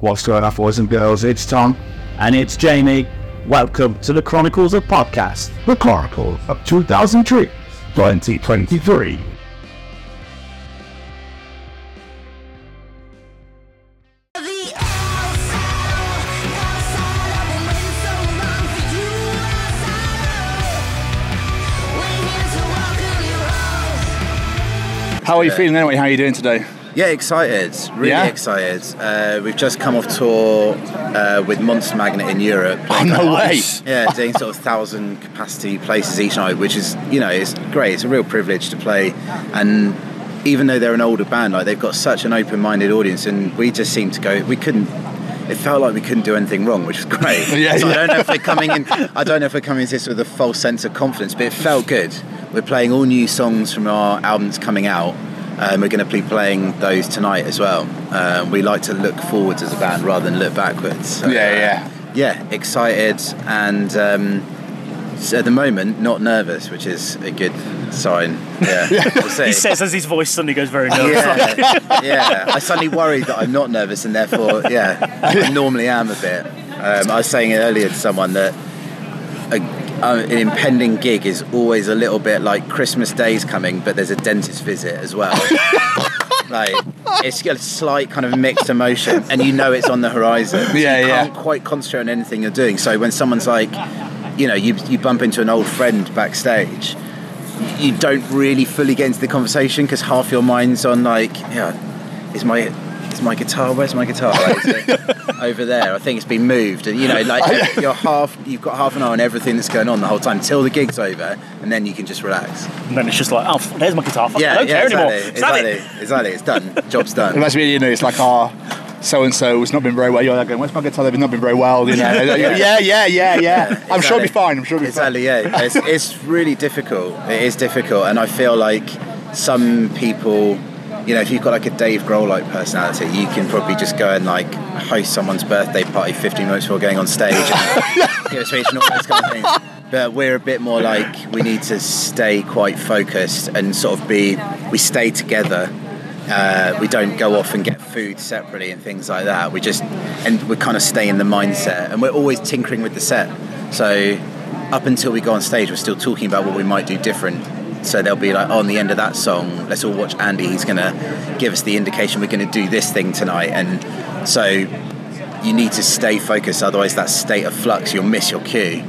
What's going on, boys and girls? It's Tom. And it's Jamie. Welcome to The Chronicles of Podcast. The Chronicles of 2000 Trees, 2023. How are you feeling anyway? How are you doing today? Yeah, excited. Really excited. We've just come off tour with Monster Magnet in Europe. Oh, no way! Yeah, doing sort of 1,000 capacity places each night, which is, you know, it's great. It's a real privilege to play. And even though they're an older band, like, they've got such an open-minded audience, and we just seem to go, it felt like we couldn't do anything wrong, which is great. I don't know if we're coming in. I don't know if we're coming into this with a false sense of confidence, but it felt good. We're playing all new songs from our albums coming out, and we're going to be playing those tonight as well. We like to look forwards as a band rather than look backwards. So, yeah, excited, and at the moment not nervous, which is a good sign. Yeah, we'll see. He says as his voice suddenly goes very nervous. Yeah. I suddenly worried that I'm not nervous, and therefore, I normally am a bit. I was saying earlier to someone that an impending gig is always a little bit like Christmas Day's coming, but there's a dentist visit as well. Like, it's a slight kind of mixed emotion, and you know it's on the horizon. So you can't quite concentrate on anything you're doing. So when someone's like, you know, you bump into an old friend backstage, you don't really fully get into the conversation because half your mind's on, like, where's my guitar? Like, is it over there? I think it's been moved. And, you know, like, you've got half an hour on everything that's going on the whole time till the gig's over, and then you can just relax. And then it's just like, oh, there's my guitar. I don't care anymore. Exactly. It's done. Job's done. Well, that's really, you know, it's like, so-and-so has not been very well. You're like, where's my guitar? They've not been very well, you know. Exactly. I'm sure it'll be fine. Exactly, yeah. It's really difficult. It is difficult. And I feel like some people, you know, if you've got like a Dave Grohl-like personality, you can probably just go and like host someone's birthday party 15 minutes before going on stage and give a speech and all those kind of things. But we're a bit more like, we need to stay quite focused and sort of we stay together. We don't go off and get food separately and things like that. We kind of stay in the mindset, and we're always tinkering with the set. So up until we go on stage, we're still talking about what we might do different. So they'll be like, on the end of that song, let's all watch Andy. He's going to give us the indication we're going to do this thing tonight. And so you need to stay focused. Otherwise, that state of flux, you'll miss your cue.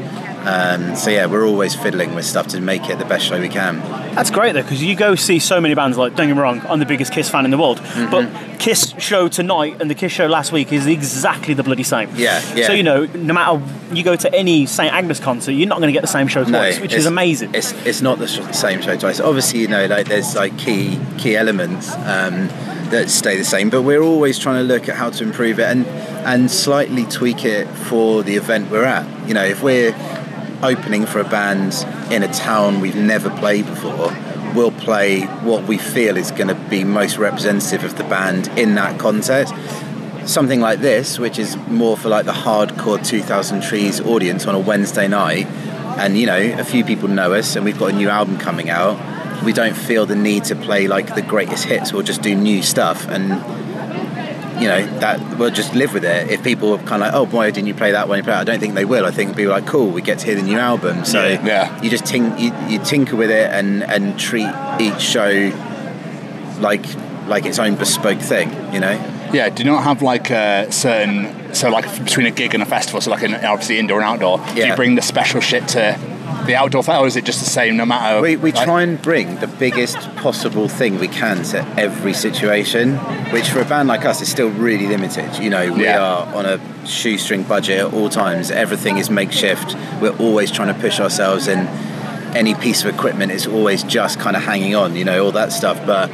We're always fiddling with stuff to make it the best show we can. That's great though, because you go see so many bands. Like, don't get me wrong, I'm the biggest Kiss fan in the world, mm-hmm. but Kiss show tonight and the Kiss show last week is exactly the bloody same. Yeah. So, you know, no matter, you go to any Saint Agnes concert, you're not going to get the same show twice, which is amazing. It's not the same show twice. Obviously, you know, like, there's like key elements that stay the same, but we're always trying to look at how to improve it and slightly tweak it for the event we're at. You know, if we're opening for a band in a town we've never played before, we'll play what we feel is going to be most representative of the band in that context. Something like this, which is more for like the hardcore 2000 Trees audience on a Wednesday night, and, you know, a few people know us and we've got a new album coming out, we don't feel the need to play like the greatest hits. We'll just do new stuff, and, you know, that we'll just live with it. If people are kind of like, oh, why didn't you play that when you play that? I don't think they will. I think people are like, cool, we get to hear the new album. So you just you tinker with it and treat each show like its own bespoke thing, you know? Yeah, do you not have like a certain, so like between a gig and a festival, so like an, obviously indoor and outdoor, do you bring the special shit to the outdoor festival, or is it just the same no matter? We try and bring the biggest possible thing we can to every situation, which for a band like us is still really limited. You know, we are on a shoestring budget at all times. Everything is makeshift. We're always trying to push ourselves, and any piece of equipment is always just kind of hanging on, you know, all that stuff. But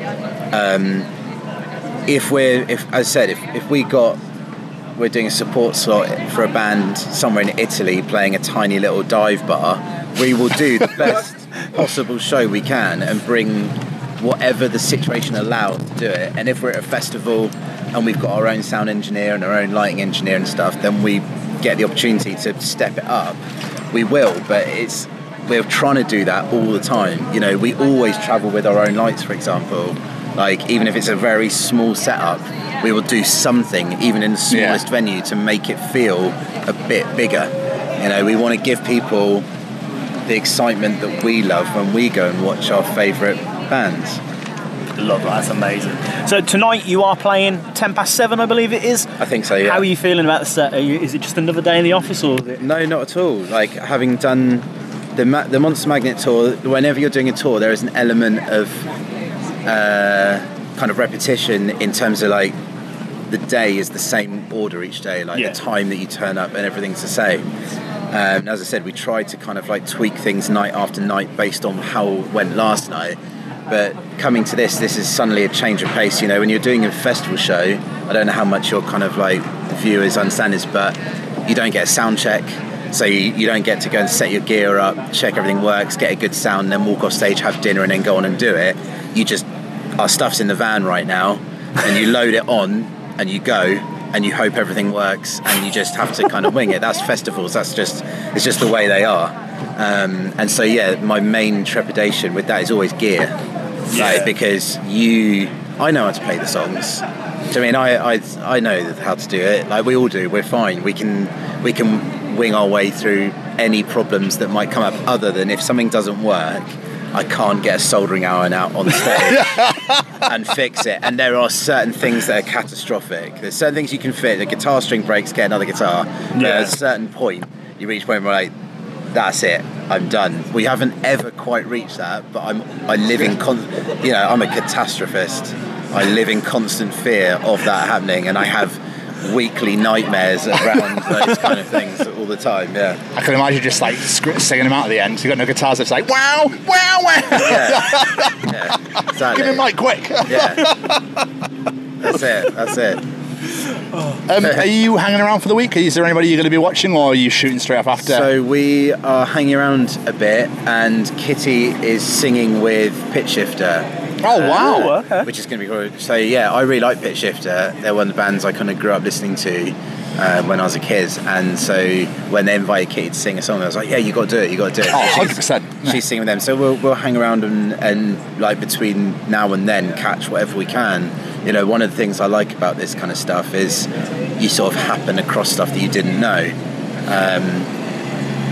we're doing a support slot for a band somewhere in Italy playing a tiny little dive bar, we will do the best possible show we can and bring whatever the situation allows to do it. And if we're at a festival and we've got our own sound engineer and our own lighting engineer and stuff, then we get the opportunity to step it up, we will. But we're trying to do that all the time. You know, we always travel with our own lights, for example. Like, even if it's a very small setup, we will do something, even in the smallest venue, to make it feel a bit bigger. You know, we want to give people the excitement that we love when we go and watch our favourite bands. Love that, that's amazing. So tonight you are playing 10 past 7, I believe it is. I think so, yeah. How are you feeling about the set? Is it just another day in the office, or? No, not at all. Like, having done the Monster Magnet tour, whenever you're doing a tour, there is an element of kind of repetition in terms of, like, the day is the same order each day, like the time that you turn up and everything's the same. As I said, we try to kind of like tweak things night after night based on how it went last night. But coming to this is suddenly a change of pace. You know, when you're doing a festival show, I don't know how much your kind of like viewers understand this, but you don't get a sound check, so you don't get to go and set your gear up, check everything works, get a good sound, then walk off stage, have dinner, and then go on and do it. You just, our stuff's in the van right now, and you load it on, and you go, and you hope everything works, and you just have to kind of wing it. That's festivals. That's just, it's just the way they are. And so, yeah, my main trepidation with that is always gear. Like, because I know how to play the songs. So, I mean, I know how to do it. Like, we all do. We're fine. We can wing our way through any problems that might come up, other than if something doesn't work, I can't get a soldering iron out on stage and fix it. And there are certain things that are catastrophic. There's certain things you can fix. The guitar string breaks, get another guitar. But at a certain point, you reach a point where, like, that's it, I'm done. We haven't ever quite reached that, but I live in you know, I'm a catastrophist. I live in constant fear of that happening, and I have weekly nightmares around those kind of things all the time. Yeah, I can imagine just like singing them out at the end. You got no guitars, it's like wow, wow, wow. Yeah, exactly. Give me mic quick. That's it. Are you hanging around for the week? Is there anybody you're going to be watching, or are you shooting straight off after? So we are hanging around a bit, and Kitty is singing with Pitchshifter. Oh wow! Okay. Which is going to be cool. So yeah, I really like Pitchshifter. They're one of the bands I kind of grew up listening to when I was a kid, and so when they invited Kitty to sing a song, I was like, yeah, you got to do it. You got to do it. Oh, 100%. She's singing with them, so we'll hang around and like between now and then catch whatever we can. You know, one of the things I like about this kind of stuff is you sort of happen across stuff that you didn't know.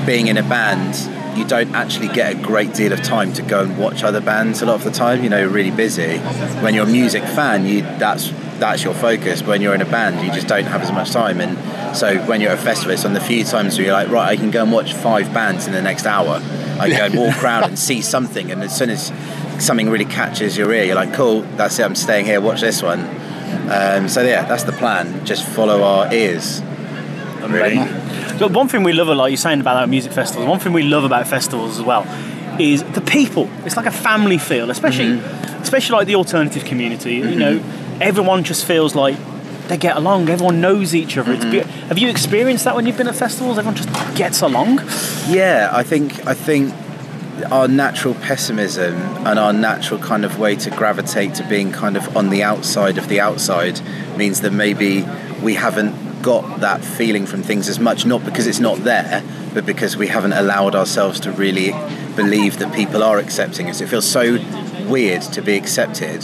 Being in a band, you don't actually get a great deal of time to go and watch other bands a lot of the time. You know, you're really busy. When you're a music fan, that's your focus. But when you're in a band, you just don't have as much time. And so when you're at a festival, it's on the few times where you're like, right, I can go and watch 5 bands in the next hour. I can go and walk around and see something. And as soon as something really catches your ear, you're like, cool, that's it, I'm staying here, watch this one. So yeah, that's the plan. Just follow our ears. Really. Look, one thing we love a lot, you're saying about that music festivals, one thing we love about festivals as well is the people. It's like a family feel, especially like the alternative community. You know, everyone just feels like they get along, everyone knows each other. Have you experienced that when you've been at festivals? Everyone just gets along? Yeah, I think our natural pessimism and our natural kind of way to gravitate to being kind of on the outside of the outside means that maybe we haven't got that feeling from things as much, not because it's not there, but because we haven't allowed ourselves to really believe that people are accepting us. It feels so weird to be accepted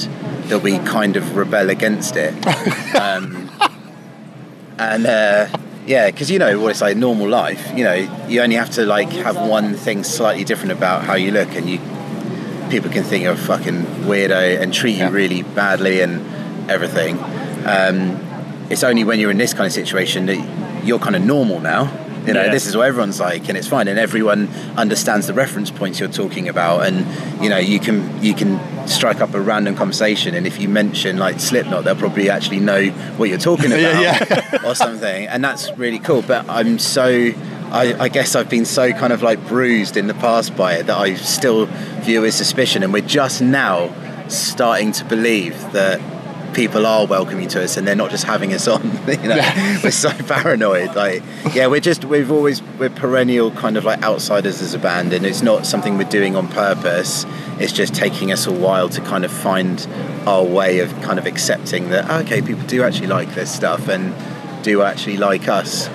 that we kind of rebel against it. Yeah, because you know what it's like, normal life, you know, you only have to like have one thing slightly different about how you look, and people can think you're a fucking weirdo and treat you really badly and everything. It's only when you're in this kind of situation that you're kind of normal now. You know, this is what everyone's like, and it's fine, and everyone understands the reference points you're talking about, and you know, you can strike up a random conversation, and if you mention like Slipknot, they'll probably actually know what you're talking about or something, and that's really cool. But I guess I've been so kind of like bruised in the past by it that I still view it as suspicion, and we're just now starting to believe that people are welcoming to us and they're not just having us on. You know, we're so paranoid. Like, yeah, we're perennial kind of like outsiders as a band, and it's not something we're doing on purpose. It's just taking us a while to kind of find our way of kind of accepting that, okay, people do actually like this stuff and do actually like us.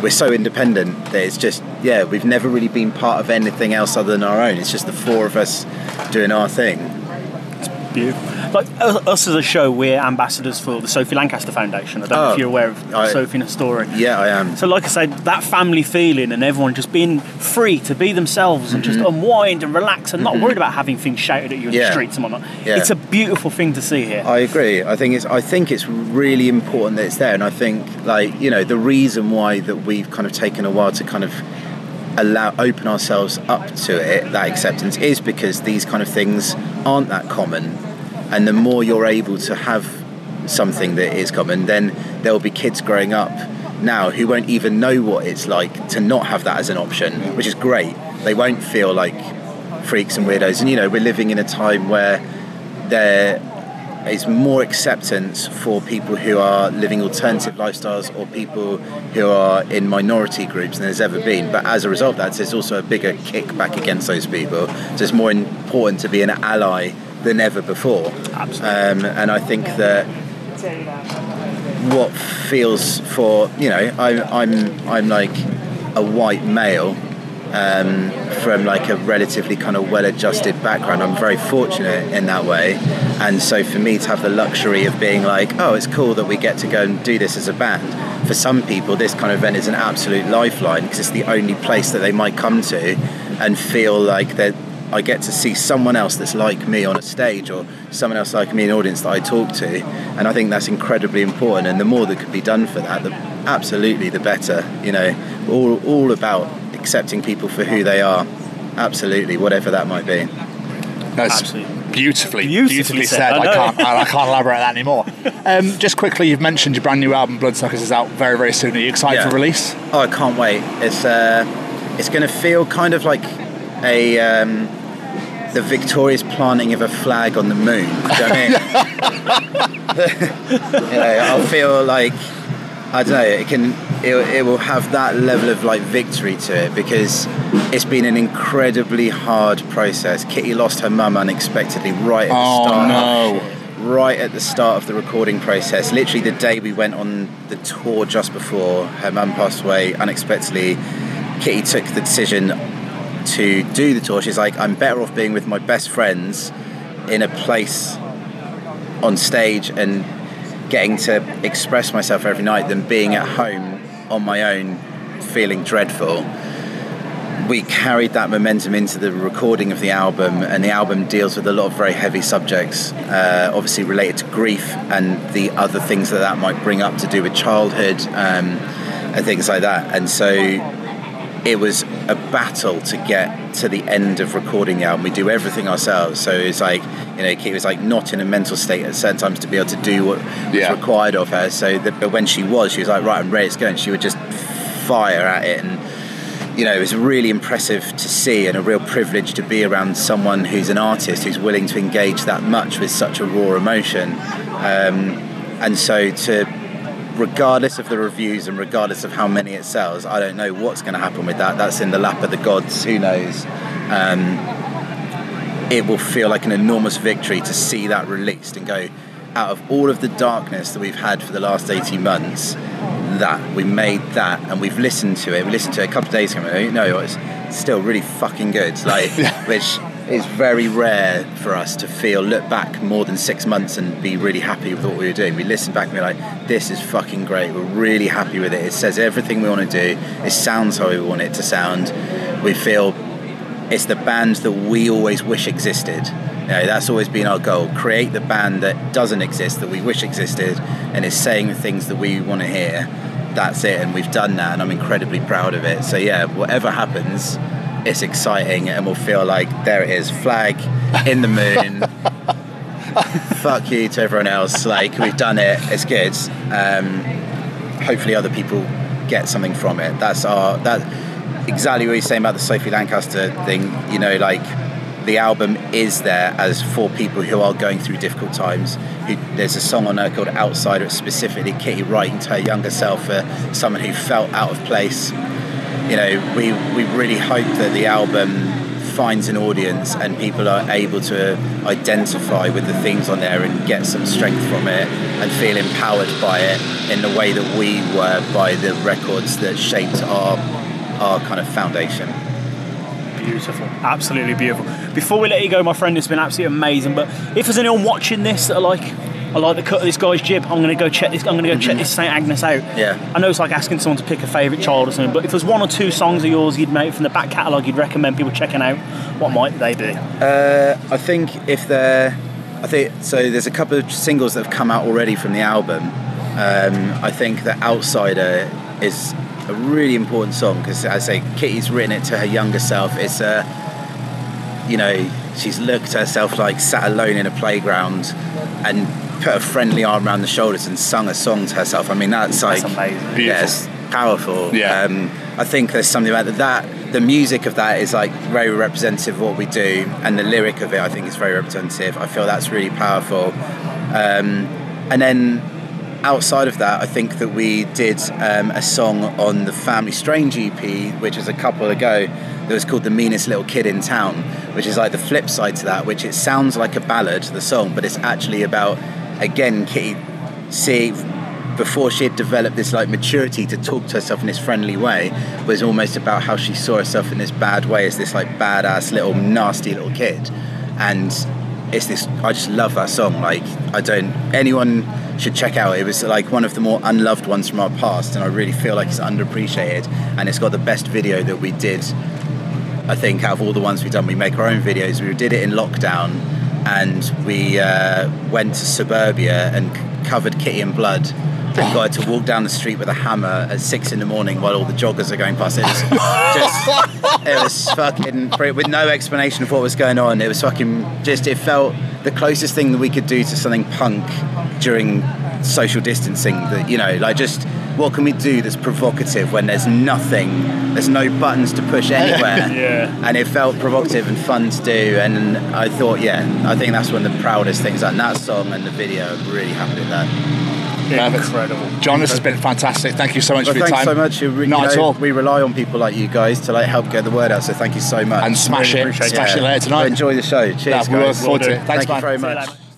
We're so independent that it's just, yeah, we've never really been part of anything else other than our own. It's just the four of us doing our thing. Yeah. Like us as a show, we're ambassadors for the Sophie Lancaster Foundation. I don't know if you're aware of Sophie and her story. Yeah, I am. So like I said, that family feeling and everyone just being free to be themselves and just unwind and relax and not worried about having things shouted at you in the streets and whatnot. Yeah. It's a beautiful thing to see here. I agree. I think it's really important that it's there, and I think, like, you know, the reason why that we've kind of taken a while to kind of open ourselves up to it, that acceptance, is because these kind of things aren't that common, and the more you're able to have something that is common, then there'll be kids growing up now who won't even know what it's like to not have that as an option, which is great. They won't feel like freaks and weirdos, and, you know, we're living in a time where there is more acceptance for people who are living alternative lifestyles or people who are in minority groups than there's ever been. But as a result of that, there's also a bigger kickback against those people. So it's more important to be an ally than ever before. Absolutely. And I think that what feels for, you know, I'm like a white male from like a relatively kind of well-adjusted background. I'm very fortunate in that way, and so for me to have the luxury of being like, oh, it's cool that we get to go and do this as a band. For some people, this kind of event is an absolute lifeline, because it's the only place that they might come to and feel like that I get to see someone else that's like me on a stage, or someone else like me in an audience that I talk to. And I think that's incredibly important, and the more that could be done for that, absolutely the better. You know, all about accepting people for who they are, absolutely, whatever that might be. That's beautifully said. I can't elaborate that anymore. Just quickly, you've mentioned your brand new album, Bloodsuckers, is out very, very soon. Are you excited for release? Oh, I can't wait. It's going to feel kind of like the victorious planting of a flag on the moon. Do you know what I mean? You know, I'll feel like, I don't know, it will have that level of like victory to it, because it's been an incredibly hard process. Kitty lost her mum unexpectedly right at the start. Right at the start of the recording process. Literally the day we went on the tour just before her mum passed away unexpectedly, Kitty took the decision to do the tour. She's like, I'm better off being with my best friends in a place on stage and getting to express myself every night than being at home on my own feeling dreadful. We carried that momentum into the recording of the album, and the album deals with a lot of very heavy subjects, obviously related to grief and the other things that might bring up to do with childhood and things like that. And so it was a battle to get to the end of recording the album. We do everything ourselves, so it's like, you know, Kate was like not in a mental state at certain times to be able to do what was required of her. So that, but when she was like, right, I'm ready to go, and she would just fire at it. And, you know, it was really impressive to see, and a real privilege to be around someone who's an artist who's willing to engage that much with such a raw emotion. And so to, regardless of the reviews and regardless of how many it sells, I don't know what's going to happen with that. That's in the lap of the gods, who knows. It will feel like an enormous victory to see that released and go, out of all of the darkness that we've had for the last 18 months, that we made that, and we've listened to it. We listened to it a couple of days ago, and it's still really fucking good, like which is very rare for us to look back more than 6 months and be really happy with what we were doing. We listened back and we're like, this is fucking great, we're really happy with it, it says everything we want to do, it sounds how we want it to sound, we feel it's the band that we always wish existed. You know, that's always been our goal, create the band that doesn't exist, that we wish existed, and is saying the things that we want to hear. That's it, and we've done that, and I'm incredibly proud of it. So yeah, whatever happens, it's exciting, and we'll feel like, there it is, flag in the moon. Fuck you to everyone else, like, we've done it, it's good. Hopefully other people get something from it. That's exactly what you're saying about the Sophie Lancaster thing. You know, like, the album is there as for people who are going through difficult times. There's a song on there called Outsider. It's specifically Kitty writing to her younger self, for someone who felt out of place. You know, we really hope that the album finds an audience and people are able to identify with the themes on there and get some strength from it and feel empowered by it in the way that we were by the records that shaped our kind of foundation. Beautiful, absolutely beautiful. Before we let you go, my friend, it's been absolutely amazing. But if there's anyone watching this that are like, I like the cut of this guy's jib, I'm gonna go check this. I'm gonna go check this Saint Agnes out. Yeah. I know it's like asking someone to pick a favourite child or something, but if there's one or two songs of yours you'd make from the back catalogue you'd recommend people checking out, what might they be? I think there's a couple of singles that have come out already from the album. I think that Outsider is a really important song because, as I say, Kitty's written it to her younger self. It's she's looked at herself like sat alone in a playground and put a friendly arm around the shoulders and sung a song to herself. I mean, that's amazing. Yeah, it's powerful. Yeah. I think there's something about that. The music of that is like very representative of what we do, and the lyric of it I think is very representative. I feel that's really powerful. And then outside of that, I think that we did a song on the Family Strange EP, which was a couple ago, that was called The Meanest Little Kid in Town, which is like the flip side to that, which it sounds like a ballad, the song, but it's actually about, again, Kitty before she had developed this like maturity to talk to herself in this friendly way, was almost about how she saw herself in this bad way as this like badass little nasty little kid. And it's this, I just love that song. Like, anyone should check out. It was like one of the more unloved ones from our past, and I really feel like it's underappreciated, and it's got the best video that we did. I think out of all the ones we've done, we make our own videos. We did it in lockdown, and we went to suburbia and covered Kitty in blood and got her to walk down the street with a hammer at 6 a.m. while all the joggers are going past. It was fucking, with no explanation of what was going on, it was fucking just, it felt the closest thing that we could do to something punk during social distancing, that, you know, like, just what can we do that's provocative when there's nothing, there's no buttons to push anywhere? Yeah. And it felt provocative and fun to do, and I thought, I think that's one of the proudest things, and that song and the video, I'm really happy with that. Incredible. John, this has been fantastic. Thank you so much for your time. Thanks so much. Not at all. We rely on people like you guys to like help get the word out, so thank you so much. And smash it later tonight. Enjoy the show. Cheers, guys. We look forward to it. Thanks, man. Thank you very much.